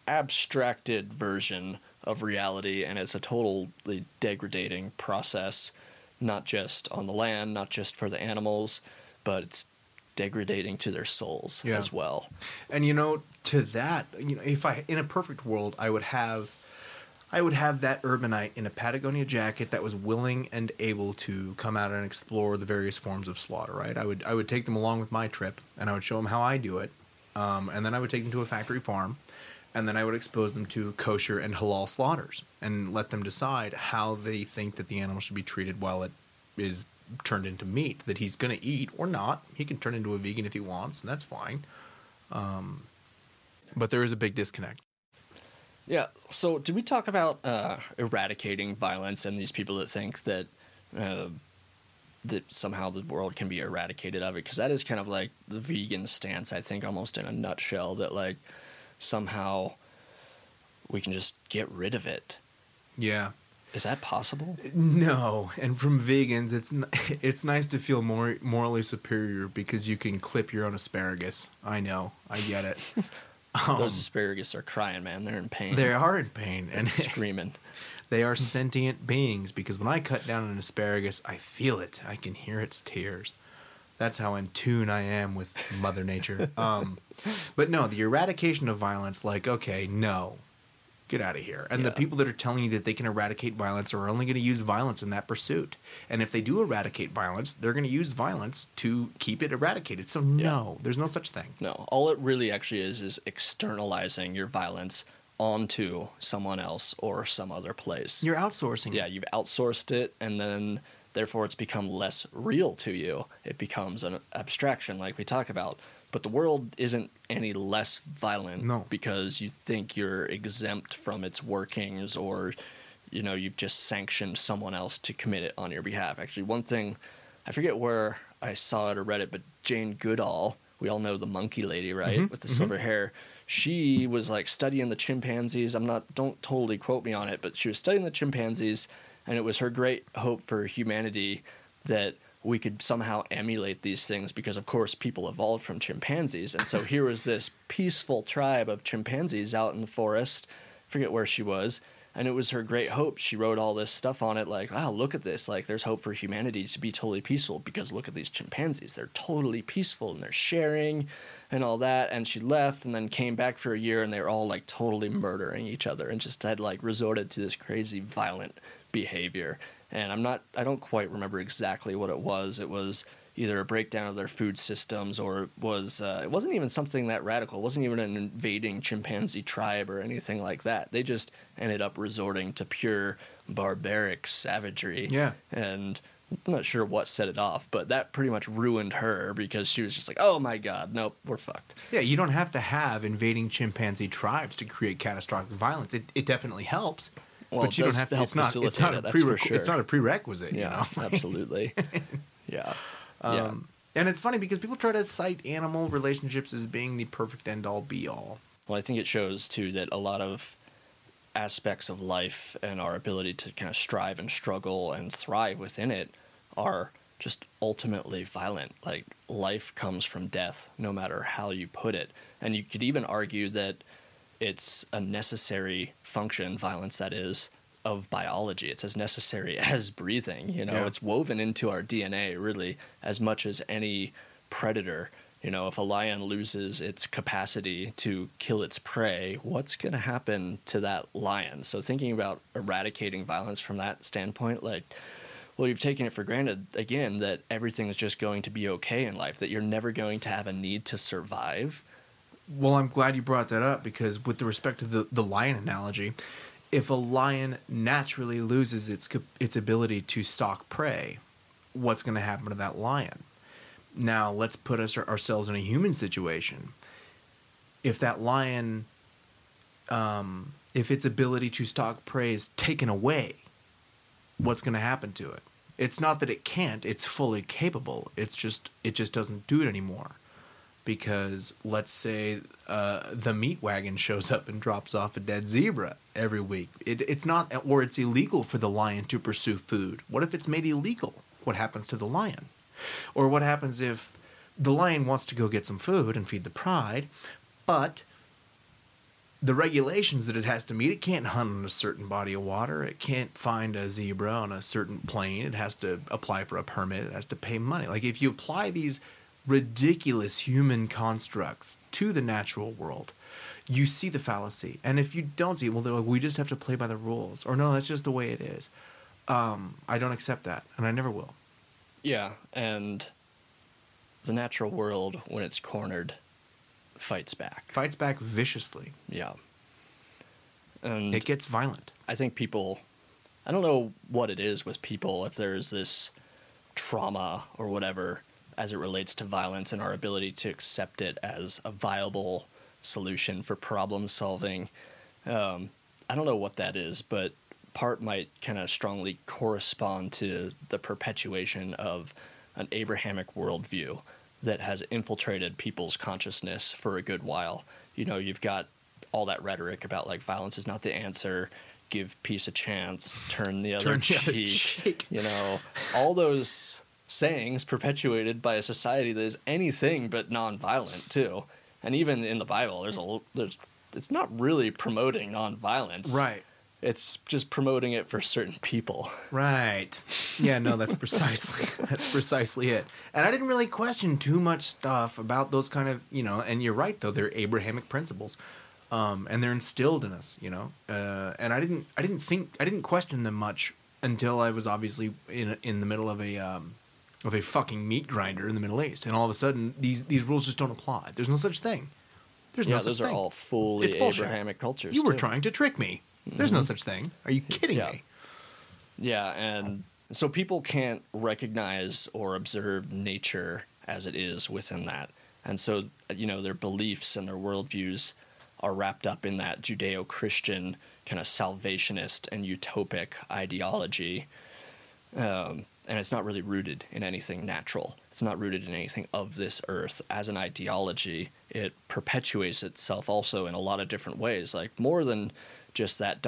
abstracted version of reality. And it's a totally degrading process. Not just on the land, not just for the animals, but it's degrading to their souls as well. And, you know, to that, you know, if I, in a perfect world, I would have that urbanite in a Patagonia jacket that was willing and able to come out and explore the various forms of slaughter, right? I would take them along with my trip, and I would show them how I do it. And then I would take them to a factory farm, and then I would expose them to kosher and halal slaughters and let them decide how they think that the animal should be treated while it is turned into meat that he's going to eat or not. He can turn into a vegan if he wants, and that's fine. But there is a big disconnect. Yeah. So did we talk about eradicating violence and these people that think that that somehow the world can be eradicated of it? Because that is kind of like the vegan stance, I think, almost in a nutshell, that like – somehow we can just get rid of it. Yeah. Is that possible? No. And from vegans, it's nice to feel more morally superior because you can clip your own asparagus. I know. I get it. Those asparagus are crying, man. They're in pain. They are in pain. And screaming. They are sentient beings, because when I cut down an asparagus, I feel it. I can hear its tears. That's how in tune I am with Mother Nature. But no, the eradication of violence, like, okay, no, get out of here. And the people that are telling you that they can eradicate violence are only going to use violence in that pursuit. And if they do eradicate violence, they're going to use violence to keep it eradicated. So no, there's no such thing. No, all it really actually is externalizing your violence onto someone else or some other place. You're outsourcing. Yeah, you've outsourced it, and then therefore, it's become less real to you. It becomes an abstraction, like we talk about. But the world isn't any less violent because you think you're exempt from its workings, or, you know, you've just sanctioned someone else to commit it on your behalf. Actually, one thing, I forget where I saw it or read it, but Jane Goodall we all know the monkey lady, right? Mm-hmm. With the silver hair. She was like studying the chimpanzees. Don't totally quote me on it, but she was studying the chimpanzees, and it was her great hope for humanity that we could somehow emulate these things because, of course, people evolved from chimpanzees. And so here was this peaceful tribe of chimpanzees out in the forest. I forget where she was. And it was her great hope. She wrote all this stuff on it like, wow, look at this. Like, there's hope for humanity to be totally peaceful because look at these chimpanzees. They're totally peaceful and they're sharing and all that. And she left and then came back for a year, and they were all, like, totally murdering each other and just had, like, resorted to this crazy violent behavior. And I don't quite remember exactly what it was. It was either a breakdown of their food systems, or it wasn't even something that radical. It wasn't even an invading chimpanzee tribe or anything like that. They just ended up resorting to pure barbaric savagery. Yeah. And I'm not sure what set it off, but that pretty much ruined her because she was just like, oh my God, nope, we're fucked. Yeah, you don't have to have invading chimpanzee tribes to create catastrophic violence. It definitely helps. Well, but you don't have to. It's not a prerequisite. Yeah, you know? Absolutely. Yeah. And it's funny because people try to cite animal relationships as being the perfect end-all, be-all. Well, I think it shows too that a lot of aspects of life and our ability to kind of strive and struggle and thrive within it are just ultimately violent. Like, life comes from death, no matter how you put it. And you could even argue that it's a necessary function, violence that is, of biology. It's as necessary as breathing, you know. Yeah. It's woven into our DNA, really, as much as any predator. You know, if a lion loses its capacity to kill its prey, what's going to happen to that lion? So thinking about eradicating violence from that standpoint, like, well, you've taken it for granted, again, that everything is just going to be okay in life, that you're never going to have a need to survive. Well, I'm glad you brought that up because with respect to the lion analogy, if a lion naturally loses its ability to stalk prey, what's going to happen to that lion? Now, let's put ourselves in a human situation. If that lion, if its ability to stalk prey is taken away, what's going to happen to it? It's not that it can't, it's fully capable. It just doesn't do it anymore. Because let's say the meat wagon shows up and drops off a dead zebra every week. It's illegal for the lion to pursue food. What if it's made illegal? What happens to the lion? Or what happens if the lion wants to go get some food and feed the pride, but the regulations that it has to meet, it can't hunt on a certain body of water, it can't find a zebra on a certain plain, it has to apply for a permit, it has to pay money. Like, if you apply these ridiculous human constructs to the natural world, you see the fallacy. And if you don't see it, well, they're like, we just have to play by the rules, or no, that's just the way it is. I don't accept that, and I never will. Yeah, and the natural world, when it's cornered, fights back viciously. Yeah, and it gets violent. I think people, I don't know what it is with people, if there's this trauma or whatever as it relates to violence and our ability to accept it as a viable solution for problem solving. I don't know what that is, but part might kind of strongly correspond to the perpetuation of an Abrahamic worldview that has infiltrated people's consciousness for a good while. You know, you've got all that rhetoric about, like, violence is not the answer, give peace a chance, turn the other cheek. You know, all those sayings perpetuated by a society that is anything but nonviolent too, and even in the Bible, it's not really promoting nonviolence. Right. It's just promoting it for certain people. Right. Yeah. No, that's precisely it. And I didn't really question too much stuff about those kind of, you know. And you're right though; they're Abrahamic principles, and they're instilled in us, you know. And I didn't question them much until I was obviously in the middle of a fucking meat grinder in the Middle East, and all of a sudden these rules just don't apply. There's no such thing. Those are all fully Abrahamic cultures. You were trying to trick me. Mm-hmm. There's no such thing. Are you kidding me? Yeah, and so people can't recognize or observe nature as it is within that. And so, you know, their beliefs and their worldviews are wrapped up in that Judeo-Christian kind of salvationist and utopic ideology. and it's not really rooted in anything natural. It's not rooted in anything of this earth. As an ideology, it perpetuates itself also in a lot of different ways, like more than just that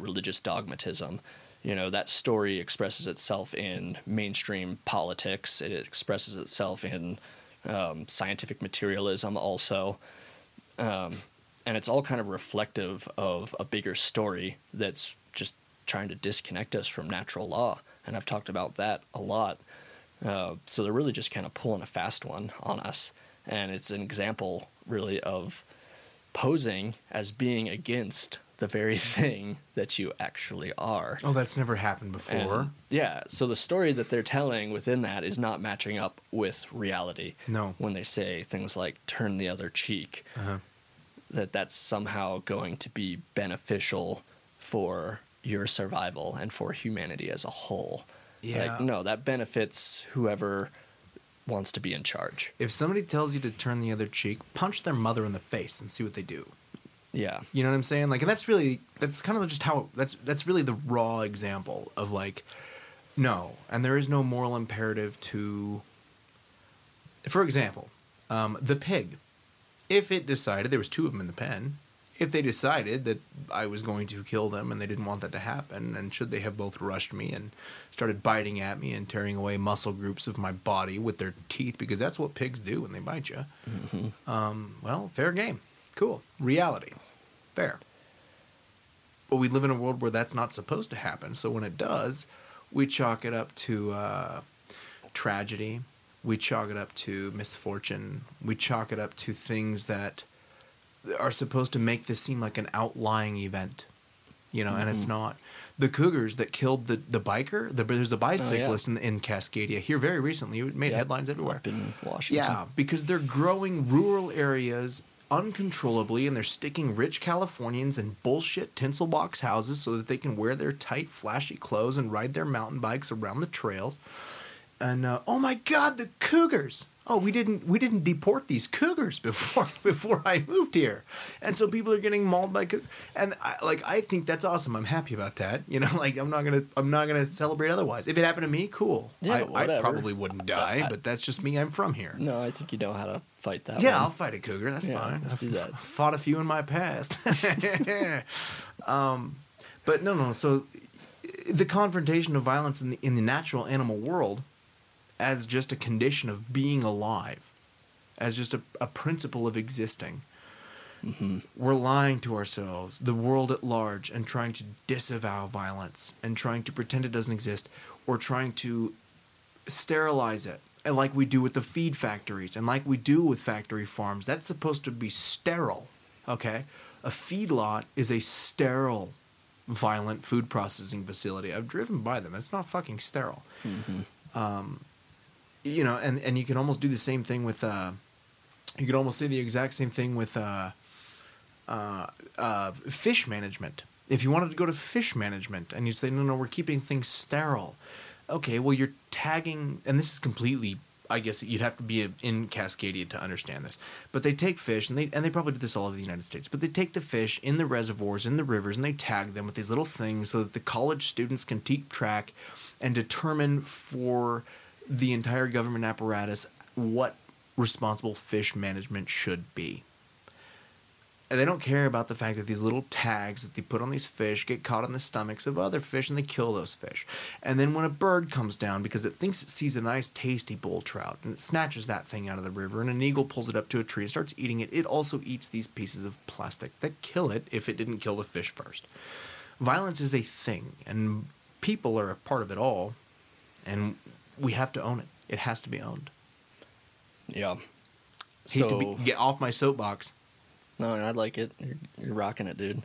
religious dogmatism. You know, that story expresses itself in mainstream politics. It expresses itself in scientific materialism also. And it's all kind of reflective of a bigger story that's just trying to disconnect us from natural law. And I've talked about that a lot. So they're really just kind of pulling a fast one on us. And it's an example, really, of posing as being against the very thing that you actually are. Oh, that's never happened before. And, yeah. So the story that they're telling within that is not matching up with reality. No. When they say things like turn the other cheek, that's somehow going to be beneficial for your survival and for humanity as a whole. Yeah. Like, no, that benefits whoever wants to be in charge. If somebody tells you to turn the other cheek, punch their mother in the face and see what they do. Yeah. You know what I'm saying? Like, and that's kind of just how, that's really the raw example of, like, no. And there is no moral imperative to, for example, the pig. If it decided, there was two of them in the pen, if they decided that I was going to kill them and they didn't want that to happen, and should they have both rushed me and started biting at me and tearing away muscle groups of my body with their teeth, because that's what pigs do when they bite you, well, fair game. Cool. Reality. Fair. But we live in a world where that's not supposed to happen, so when it does, we chalk it up to tragedy. We chalk it up to misfortune. We chalk it up to things that are supposed to make this seem like an outlying event, you know, and it's not. The cougars that killed the biker, there's a bicyclist in Cascadia here very recently. It made headlines everywhere. Up in Washington. Yeah, because they're growing rural areas uncontrollably, and they're sticking rich Californians in bullshit tinsel box houses so that they can wear their tight, flashy clothes and ride their mountain bikes around the trails. And oh my God, the cougars! Oh, we didn't deport these cougars before I moved here, and so people are getting mauled by cougars. And I think that's awesome. I'm happy about that. You know, like I'm not gonna celebrate otherwise. If it happened to me, cool. Yeah, I probably wouldn't die, but that's just me. I'm from here. No, I think you know how to fight that. Yeah, I'll fight a cougar. That's fine. Let's do that. Fought a few in my past. But no. So the confrontation of violence in the natural animal world, as just a condition of being alive, as just a principle of existing. Mm-hmm. We're lying to ourselves, the world at large, and trying to disavow violence and trying to pretend it doesn't exist, or trying to sterilize it, and like we do with the feed factories and like we do with factory farms. That's supposed to be sterile, okay? A feedlot is a sterile, violent food processing facility. I've driven by them. It's not fucking sterile. Mm-hmm. You know, and you can almost do the same thing with, you could almost say the exact same thing with fish management. If you wanted to go to fish management and you say, no, we're keeping things sterile. Okay, well, you're tagging, and this is completely, I guess you'd have to be in Cascadia to understand this. But they take fish, and they probably do this all over the United States, but they take the fish in the reservoirs, in the rivers, and they tag them with these little things so that the college students can keep track and determine for the entire government apparatus what responsible fish management should be. And they don't care about the fact that these little tags that they put on these fish get caught on the stomachs of other fish, and they kill those fish. And then when a bird comes down because it thinks it sees a nice tasty bull trout, and it snatches that thing out of the river, and an eagle pulls it up to a tree and starts eating it, it also eats these pieces of plastic that kill it if it didn't kill the fish first. Violence is a thing, and people are a part of it all, and we have to own it. It has to be owned. Yeah. Get off my soapbox. No, I like it. You're rocking it, dude.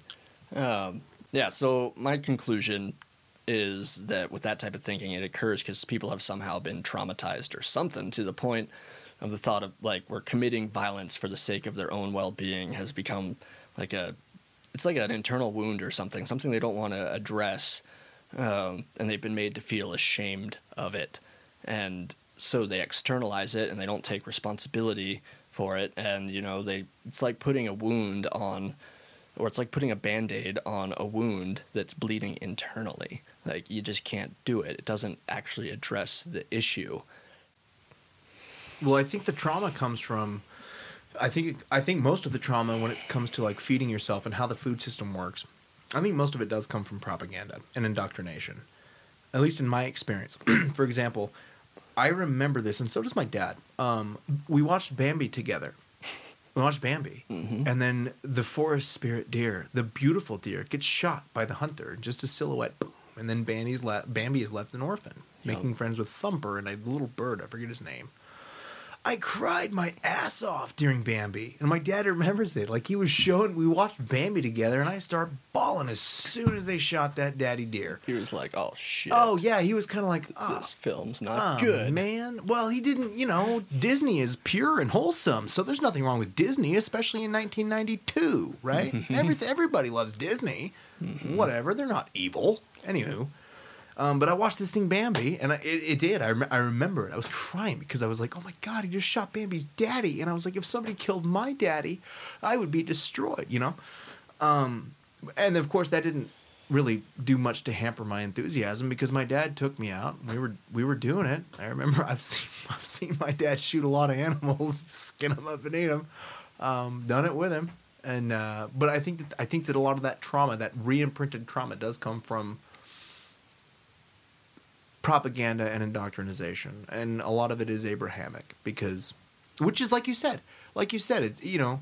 So my conclusion is that with that type of thinking, it occurs because people have somehow been traumatized or something, to the point of the thought of, like, we're committing violence for the sake of their own well-being has become it's like an internal wound or something they don't want to address, and they've been made to feel ashamed of it. And so they externalize it, and they don't take responsibility for it. And, you know, it's like putting a wound on or it's like putting a Band-Aid on a wound that's bleeding internally. Like, you just can't do it. It doesn't actually address the issue. Well, I think the trauma comes from, I think most of the trauma when it comes to like feeding yourself and how the food system works, I think most of it does come from propaganda and indoctrination, at least in my experience. For example, I remember this, and so does my dad. We watched Bambi together. We watched Bambi. Mm-hmm. And then the forest spirit deer, the beautiful deer, gets shot by the hunter, just a silhouette, boom. And then Bambi is left an orphan, making friends with Thumper and a little bird. I forget his name. I cried my ass off during Bambi. And my dad remembers it. Like, he was showing, we watched Bambi together, and I started bawling as soon as they shot that daddy deer. He was like, oh, shit. Oh, yeah, he was kind of like, oh, this film's not good. Man. Well, he didn't, you know, Disney is pure and wholesome, so there's nothing wrong with Disney, especially in 1992, right? Mm-hmm. Everybody loves Disney. Mm-hmm. Whatever, they're not evil. Anywho. But I watched this thing, Bambi, and it did. I remember it. I was crying because I was like, oh, my God, he just shot Bambi's daddy. And I was like, if somebody killed my daddy, I would be destroyed, you know? And, of course, that didn't really do much to hamper my enthusiasm because my dad took me out. We were doing it. I remember I've seen my dad shoot a lot of animals, skin them up and eat them. Done it with him. And but I think that a lot of that trauma, that re-imprinted trauma, does come from propaganda and indoctrination, and a lot of it is Abrahamic, because, which is like you said, it, you know,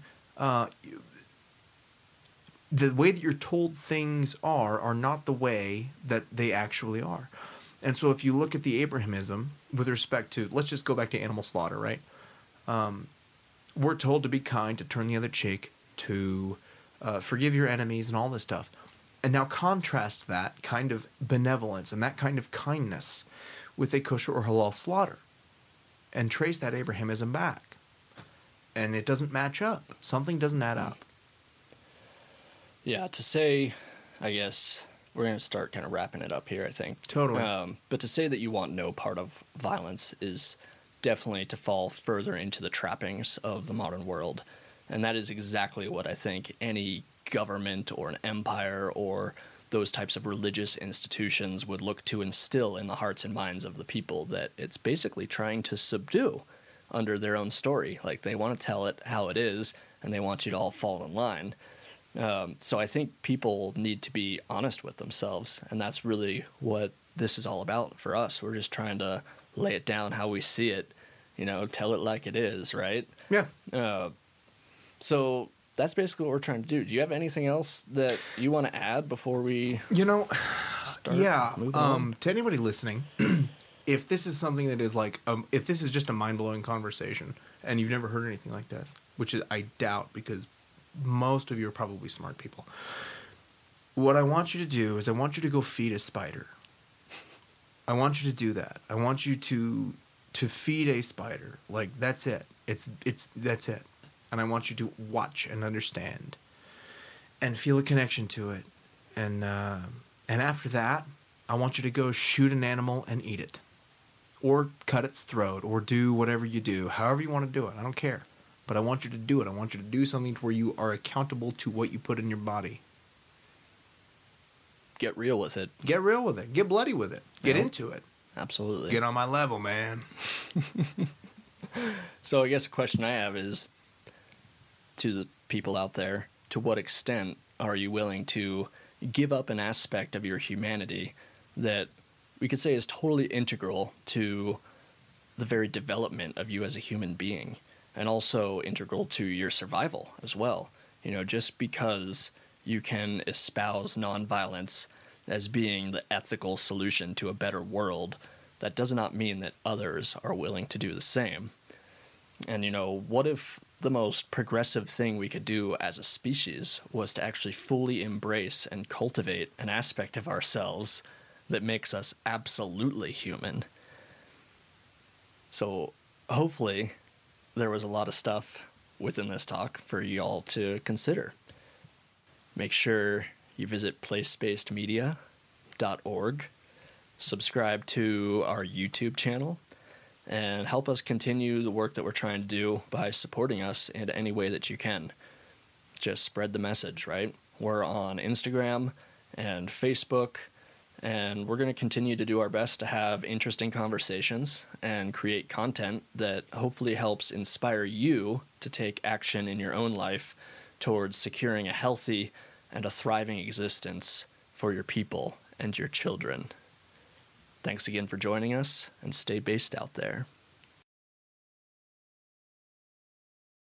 the way that you're told things are not the way that they actually are. And so if you look at the Abrahamism with respect to, let's just go back to animal slaughter, right? We're told to be kind, to turn the other cheek, to forgive your enemies and all this stuff. And now contrast that kind of benevolence and that kind of kindness with a kosher or halal slaughter, and trace that Abrahamism back. And it doesn't match up. Something doesn't add up. Yeah, to say, I guess, we're going to start kind of wrapping it up here, I think. Totally. But to say that you want no part of violence is definitely to fall further into the trappings of the modern world. And that is exactly what I think any government or an empire or those types of religious institutions would look to instill in the hearts and minds of the people that it's basically trying to subdue under their own story. Like, they want to tell it how it is, and they want you to all fall in line. So I think people need to be honest with themselves, and that's really what this is all about for us. We're just trying to lay it down how we see it, you know, tell it like it is, right? Yeah. So that's basically what we're trying to do. Do you have anything else that you want to add before we, you know, start moving on? To anybody listening, if this is something that is like, if this is just a mind-blowing conversation and you've never heard anything like this, which is, I doubt, because most of you are probably smart people, what I want you to do is I want you to go feed a spider. I want you to do that. I want you to feed a spider. Like, that's it. That's it. And I want you to watch and understand and feel a connection to it. And after that, I want you to go shoot an animal and eat it, or cut its throat, or do whatever you do, however you want to do it. I don't care. But I want you to do it. I want you to do something to where you are accountable to what you put in your body. Get real with it. Get real with it. Get bloody with it. Get into it. Absolutely. Get on my level, man. So I guess the question I have is, to the people out there, to what extent are you willing to give up an aspect of your humanity that we could say is totally integral to the very development of you as a human being, and also integral to your survival as well? You know, just because you can espouse nonviolence as being the ethical solution to a better world, that does not mean that others are willing to do the same. And, you know, what if the most progressive thing we could do as a species was to actually fully embrace and cultivate an aspect of ourselves that makes us absolutely human? So hopefully there was a lot of stuff within this talk for you all to consider. Make sure you visit placebasedmedia.org, subscribe to our YouTube channel, and help us continue the work that we're trying to do by supporting us in any way that you can. Just spread the message, right? We're on Instagram and Facebook, and we're going to continue to do our best to have interesting conversations and create content that hopefully helps inspire you to take action in your own life towards securing a healthy and a thriving existence for your people and your children. Thanks again for joining us, and stay based out there.